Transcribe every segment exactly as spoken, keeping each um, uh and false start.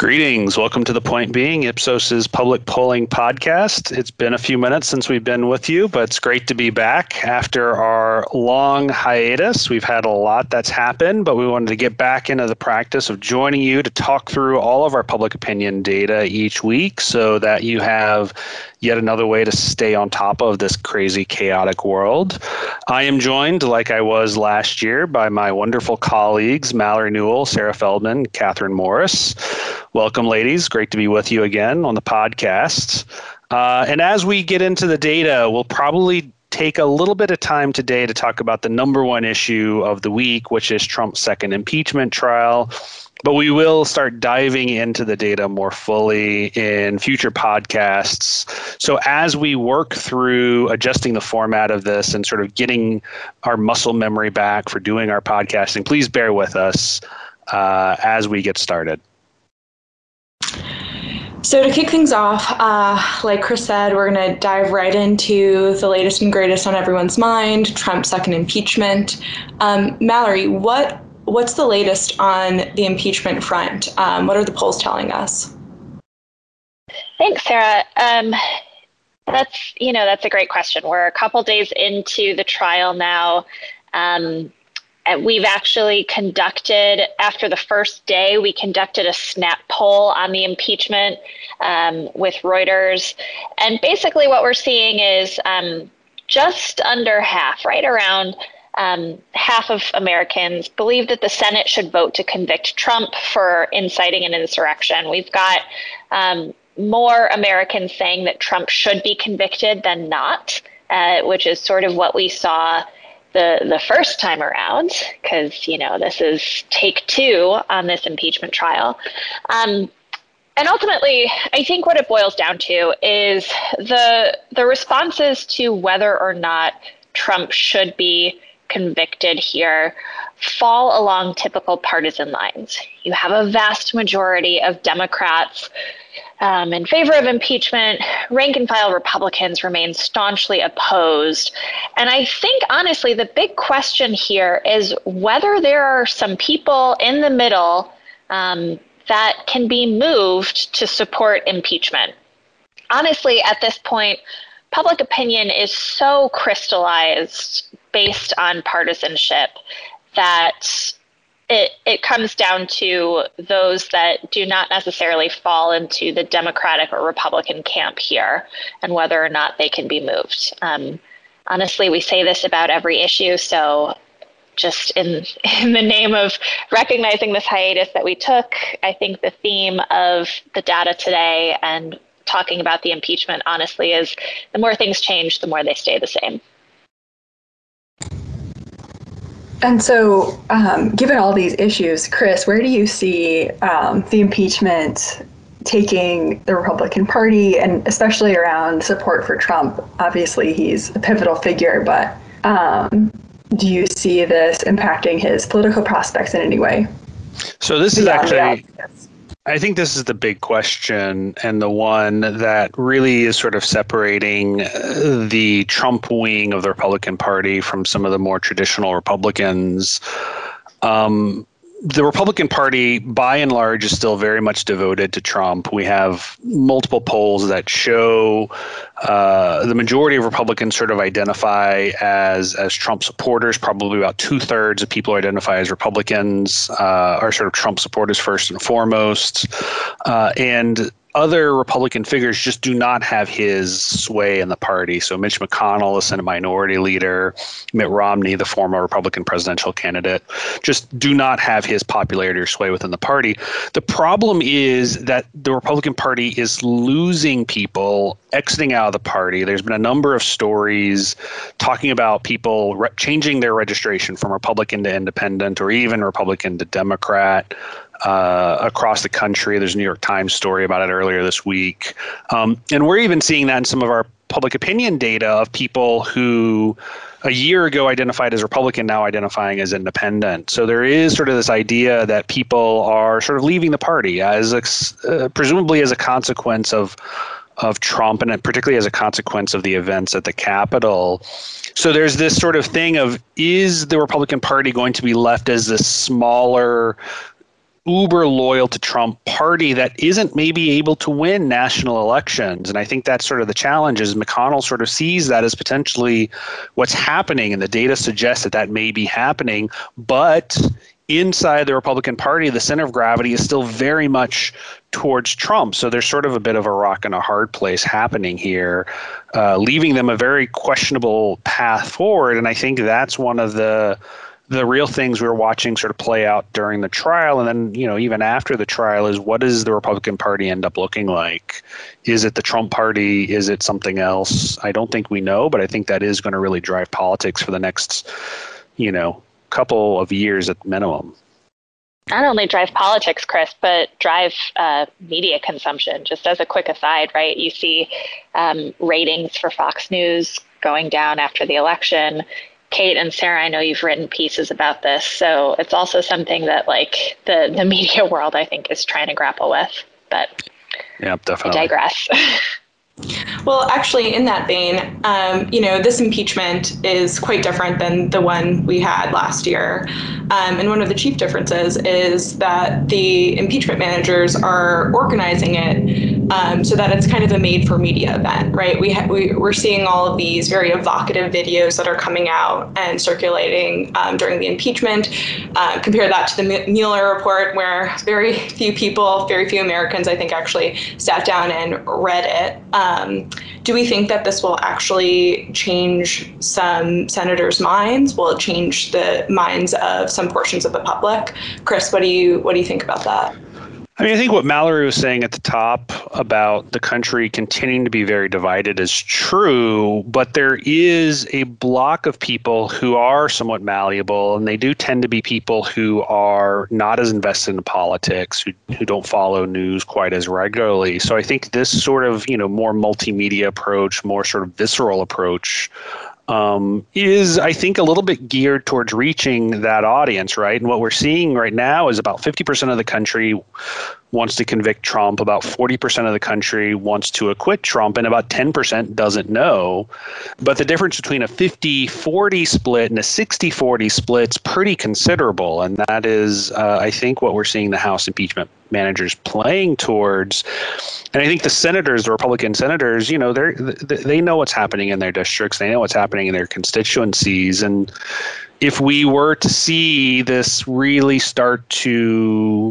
Greetings. Welcome to The Point Being, Ipsos's public polling podcast. It's been a few minutes since we've been with you, but it's great to be back after our long hiatus. We've had a lot that's happened, but we wanted to get back into the practice of joining you to talk through all of our public opinion data each week so that you have yet another way to stay on top of this crazy, chaotic world. I am joined, like I was last year, by my wonderful colleagues, Mallory Newall, Sarah Feldman, Kate Morris. Welcome, ladies. Great to be with you again on the podcast. Uh, and as we get into the data, we'll probably take a little bit of time today to talk about the number one issue of the week, which is Trump's second impeachment trial. But we will start diving into the data more fully in future podcasts. So as we work through adjusting the format of this and sort of getting our muscle memory back for doing our podcasting, please bear with us uh, as we get started. So to kick things off, uh, like Chris said, we're going to dive right into the latest and greatest on everyone's mind, Trump's second impeachment. Um, Mallory, what what's the latest on the impeachment front? Um, what are the polls telling us? Thanks, Sarah. Um, that's, you know, that's a great question. We're a couple days into the trial now. Um, We've actually conducted, after the first day, we conducted a snap poll on the impeachment um, with Reuters. And basically what we're seeing is um, just under half, right around um, half of Americans believe that the Senate should vote to convict Trump for inciting an insurrection. We've got um, more Americans saying that Trump should be convicted than not, uh, which is sort of what we saw The, the first time around, because, you know, this is take two on this impeachment trial. Um, and ultimately, I think what it boils down to is the the responses to whether or not Trump should be convicted here fall along typical partisan lines. You have a vast majority of Democrats Um, in favor of impeachment, rank and file Republicans remain staunchly opposed. And I think, honestly, the big question here is whether there are some people in the middle um, that can be moved to support impeachment. Honestly, at this point, public opinion is so crystallized based on partisanship that It, it comes down to those that do not necessarily fall into the Democratic or Republican camp here and whether or not they can be moved. Um, honestly, we say this about every issue. So just in, in the name of recognizing this hiatus that we took, I think the theme of the data today and talking about the impeachment, honestly, is the more things change, the more they stay the same. And so, um, given all these issues, Chris, where do you see um, the impeachment taking the Republican Party, and especially around support for Trump? Obviously, he's a pivotal figure, but um, do you see this impacting his political prospects in any way? So this is actually, I think this is the big question and the one that really is sort of separating the Trump wing of the Republican Party from some of the more traditional Republicans. Um, the Republican Party, by and large, is still very much devoted to Trump. We have multiple polls that show uh, the majority of Republicans sort of identify as as Trump supporters. Probably about two-thirds of people identify as Republicans uh, are sort of Trump supporters first and foremost. Uh, and other Republican figures just do not have his sway in the party. So Mitch McConnell, the Senate minority leader, Mitt Romney, the former Republican presidential candidate, just do not have his popularity or sway within the party. The problem is that the Republican Party is losing people exiting out of the party. There's been a number of stories talking about people re- changing their registration from Republican to independent or even Republican to Democrat. Uh, across the country. There's a New York Times story about it earlier this week. Um, and we're even seeing that in some of our public opinion data of people who a year ago identified as Republican, now identifying as independent. So there is sort of this idea that people are sort of leaving the party, as a, uh, presumably as a consequence of of Trump, and particularly as a consequence of the events at the Capitol. So there's this sort of thing of, is the Republican Party going to be left as this smaller uber loyal to Trump party that isn't maybe able to win national elections. And I think that's sort of the challenge is McConnell sort of sees that as potentially what's happening. And the data suggests that that may be happening. But inside the Republican Party, the center of gravity is still very much towards Trump. So there's sort of a bit of a rock and a hard place happening here, uh, leaving them a very questionable path forward. And I think that's one of the the real things we were watching sort of play out during the trial, and then, you know, even after the trial, is what does the Republican Party end up looking like? Is it the Trump Party? Is it something else? I don't think we know, but I think that is going to really drive politics for the next, you know, couple of years at minimum. Not only drive politics, Chris, but drive uh, media consumption. Just as a quick aside, right? You see um, ratings for Fox News going down after the election. Kate and Sarah, I know you've written pieces about this, so it's also something that, like, the, the media world, I think, is trying to grapple with, but yeah, definitely. I digress. Well, actually, in that vein, um, you know, this impeachment is quite different than the one we had last year. Um, and one of the chief differences is that the impeachment managers are organizing it um, so that it's kind of a made-for-media event, right? We ha- we, we're seeing all of these very evocative videos that are coming out and circulating um, during the impeachment. Uh, compare that to the M- Mueller report, where very few people, very few Americans, I think, actually sat down and read it. Um, Um, do we think that this will actually change some senators' minds? Will it change the minds of some portions of the public? Chris, what do you what do you think about that? I mean, I think what Mallory was saying at the top about the country continuing to be very divided is true, but there is a block of people who are somewhat malleable, and they do tend to be people who are not as invested in politics, who, who don't follow news quite as regularly. So I think this sort of, you know, more multimedia approach, more sort of visceral approach Um, is, I think, a little bit geared towards reaching that audience, right? And what we're seeing right now is about fifty percent of the country wants to convict Trump, about forty percent of the country wants to acquit Trump, and about ten percent doesn't know. But the difference between a fifty forty split and a sixty forty split is pretty considerable. And that is, uh, I think, what we're seeing the House impeachment managers playing towards. And I think the senators, the Republican senators, you know, they they know what's happening in their districts. They know what's happening in their constituencies. And if we were to see this really start to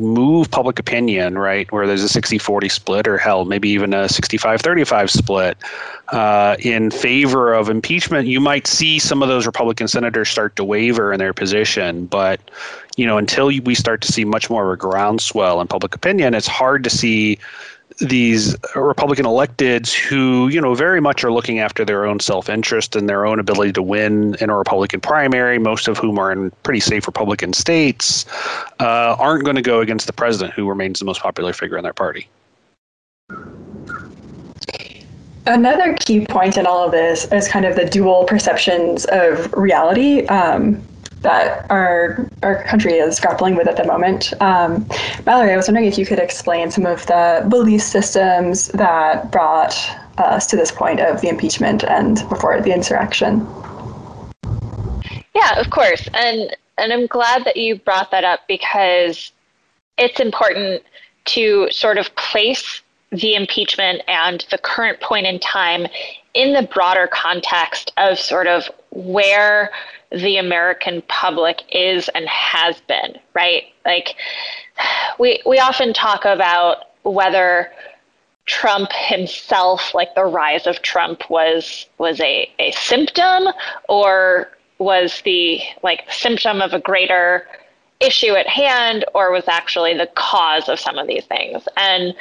move public opinion, right, where there's a sixty forty split or hell, maybe even a sixty-five thirty-five split uh, in favor of impeachment, you might see some of those Republican senators start to waver in their position. But, you know, until we start to see much more of a groundswell in public opinion, it's hard to see these Republican electeds who, you know, very much are looking after their own self-interest and their own ability to win in a Republican primary, most of whom are in pretty safe Republican states, uh, aren't going to go against the president, who remains the most popular figure in their party. Another key point in all of this is kind of the dual perceptions of reality Um, that our our country is grappling with at the moment. Um, Mallory, I was wondering if you could explain some of the belief systems that brought us to this point of the impeachment and before the insurrection. Yeah, of course. And and I'm glad that you brought that up, because it's important to sort of place the impeachment and the current point in time in the broader context of sort of where the American public is and has been, right? Like, we we often talk about whether Trump himself, like the rise of Trump, was was a, a symptom or was the like symptom of a greater issue at hand, or was actually the cause of some of these things. And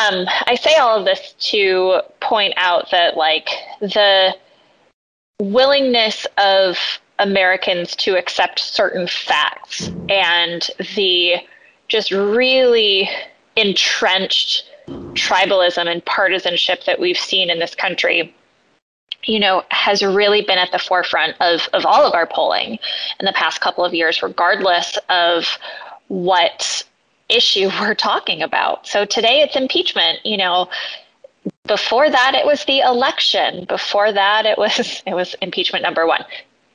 um, I say all of this to point out that, like, the willingness of Americans to accept certain facts and the just really entrenched tribalism and partisanship that we've seen in this country, you know, has really been at the forefront of, of all of our polling in the past couple of years, regardless of what issue we're talking about. So today it's impeachment, you know. Before that, it was the election. Before that, it was it was impeachment number one.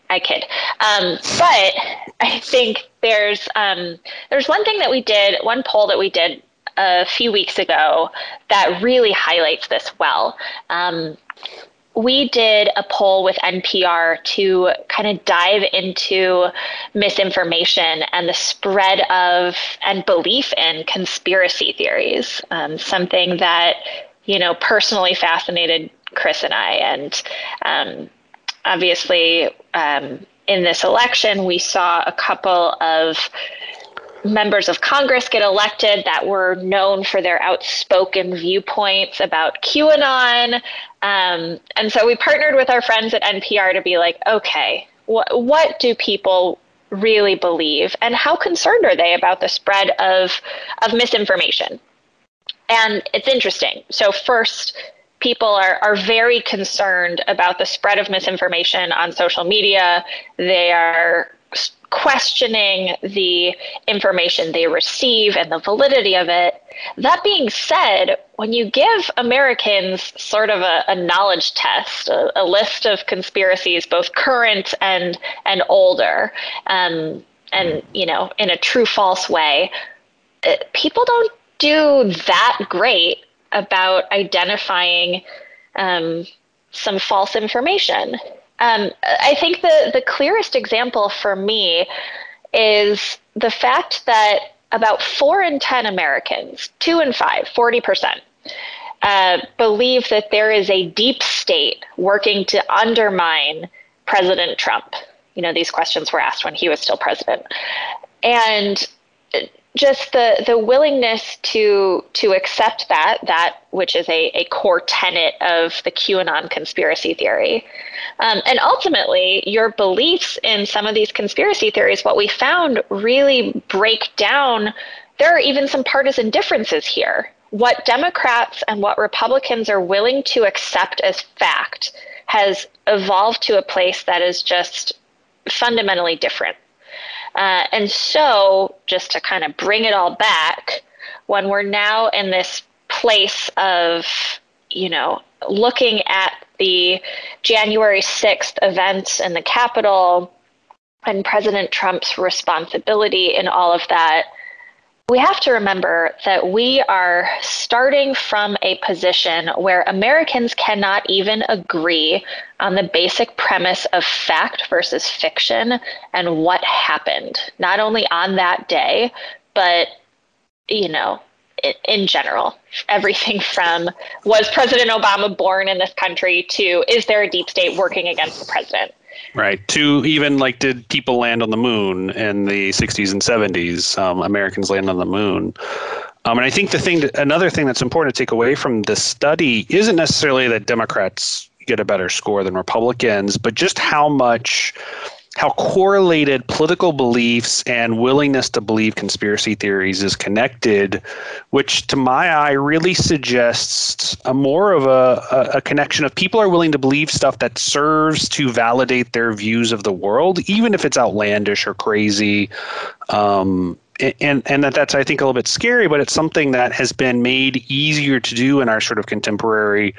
I kid. Um, but I think there's um, there's one thing that we did, one poll that we did a few weeks ago that really highlights this well. Um, we did a poll with N P R to kind of dive into misinformation and the spread of and belief in conspiracy theories, um, something that, you know, personally fascinated Chris and I. And um, obviously, um, in this election, we saw a couple of members of Congress get elected that were known for their outspoken viewpoints about QAnon. Um, and so we partnered with our friends at N P R to be like, okay, wh- what do people really believe? And how concerned are they about the spread of, of misinformation? And it's interesting. So first, people are, are very concerned about the spread of misinformation on social media. They are questioning the information they receive and the validity of it. That being said, when you give Americans sort of a, a knowledge test, a, a list of conspiracies, both current and and older, um, and, you know, in a true false way, it, people don't do that great about identifying um, some false information. Um, I think the, the clearest example for me is the fact that about four in ten Americans, two in five, forty percent, uh, believe that there is a deep state working to undermine President Trump. You know, these questions were asked when he was still president. And just the, the willingness to to accept that, that which is a, a core tenet of the QAnon conspiracy theory. Um, and ultimately, your beliefs in some of these conspiracy theories, what we found, really break down. There are even some partisan differences here. What Democrats and what Republicans are willing to accept as fact has evolved to a place that is just fundamentally different. Uh, and so, just to kind of bring it all back, when we're now in this place of, you know, looking at the January sixth events in the Capitol and President Trump's responsibility in all of that, we have to remember that we are starting from a position where Americans cannot even agree on the basic premise of fact versus fiction and what happened, not only on that day, but, you know, in general, everything from was President Obama born in this country to is there a deep state working against the president? Right. To even like, did people land on the moon in the sixties and seventies? Um, Americans land on the moon. Um, and I think the thing, that, another thing that's important to take away from this study isn't necessarily that Democrats get a better score than Republicans, but just how much, how correlated political beliefs and willingness to believe conspiracy theories is connected, which to my eye really suggests a more of a, a, a connection of people are willing to believe stuff that serves to validate their views of the world, even if it's outlandish or crazy. Um, and and that that's, I think, a little bit scary, but it's something that has been made easier to do in our sort of contemporary,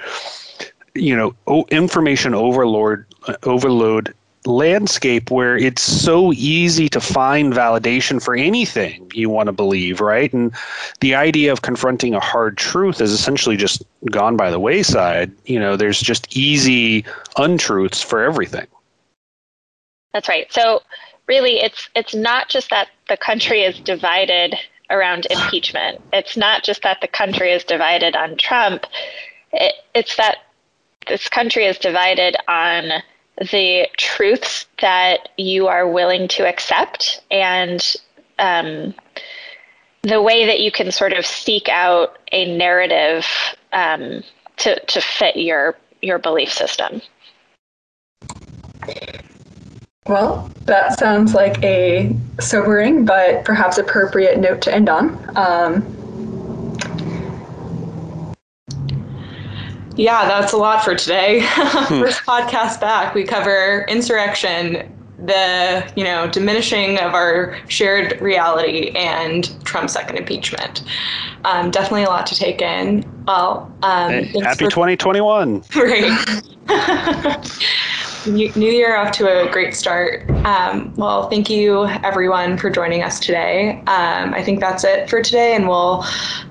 you know, information overload, overload landscape where it's so easy to find validation for anything you want to believe, right? And the idea of confronting a hard truth is essentially just gone by the wayside. You know, there's just easy untruths for everything. That's right. So really, it's it's not just that the country is divided around impeachment. It's not just that the country is divided on Trump. It, it's that this country is divided on the truths that you are willing to accept and um, the way that you can sort of seek out a narrative um, to, to fit your, your belief system. Well, that sounds like a sobering but perhaps appropriate note to end on. Um, Yeah, that's a lot for today. First podcast back, we cover insurrection, the, you know, diminishing of our shared reality, and Trump's second impeachment. Um, definitely a lot to take in. Well, um, hey, happy for- twenty twenty-one. Right. new year off to a great start. Um, well, thank you everyone for joining us today. Um, I think that's it for today, and we'll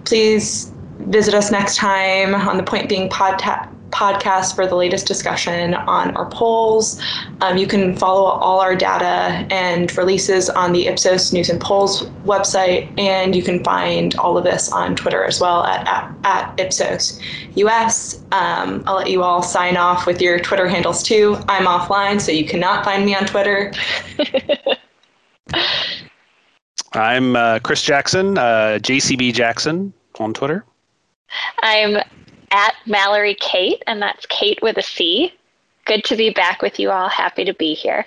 please visit us next time on the Point Being podcast. podcast for the latest discussion on our polls. Um, you can follow all our data and releases on the Ipsos News and Polls website, and you can find all of this on Twitter as well at, at, at Ipsos U S. Um, I'll let you all sign off with your Twitter handles too. I'm offline, so you cannot find me on Twitter. I'm uh, Chris Jackson, uh, J C B Jackson on Twitter. I'm at Mallory Kate, and that's Kate with a C. Good to be back with you all. Happy to be here.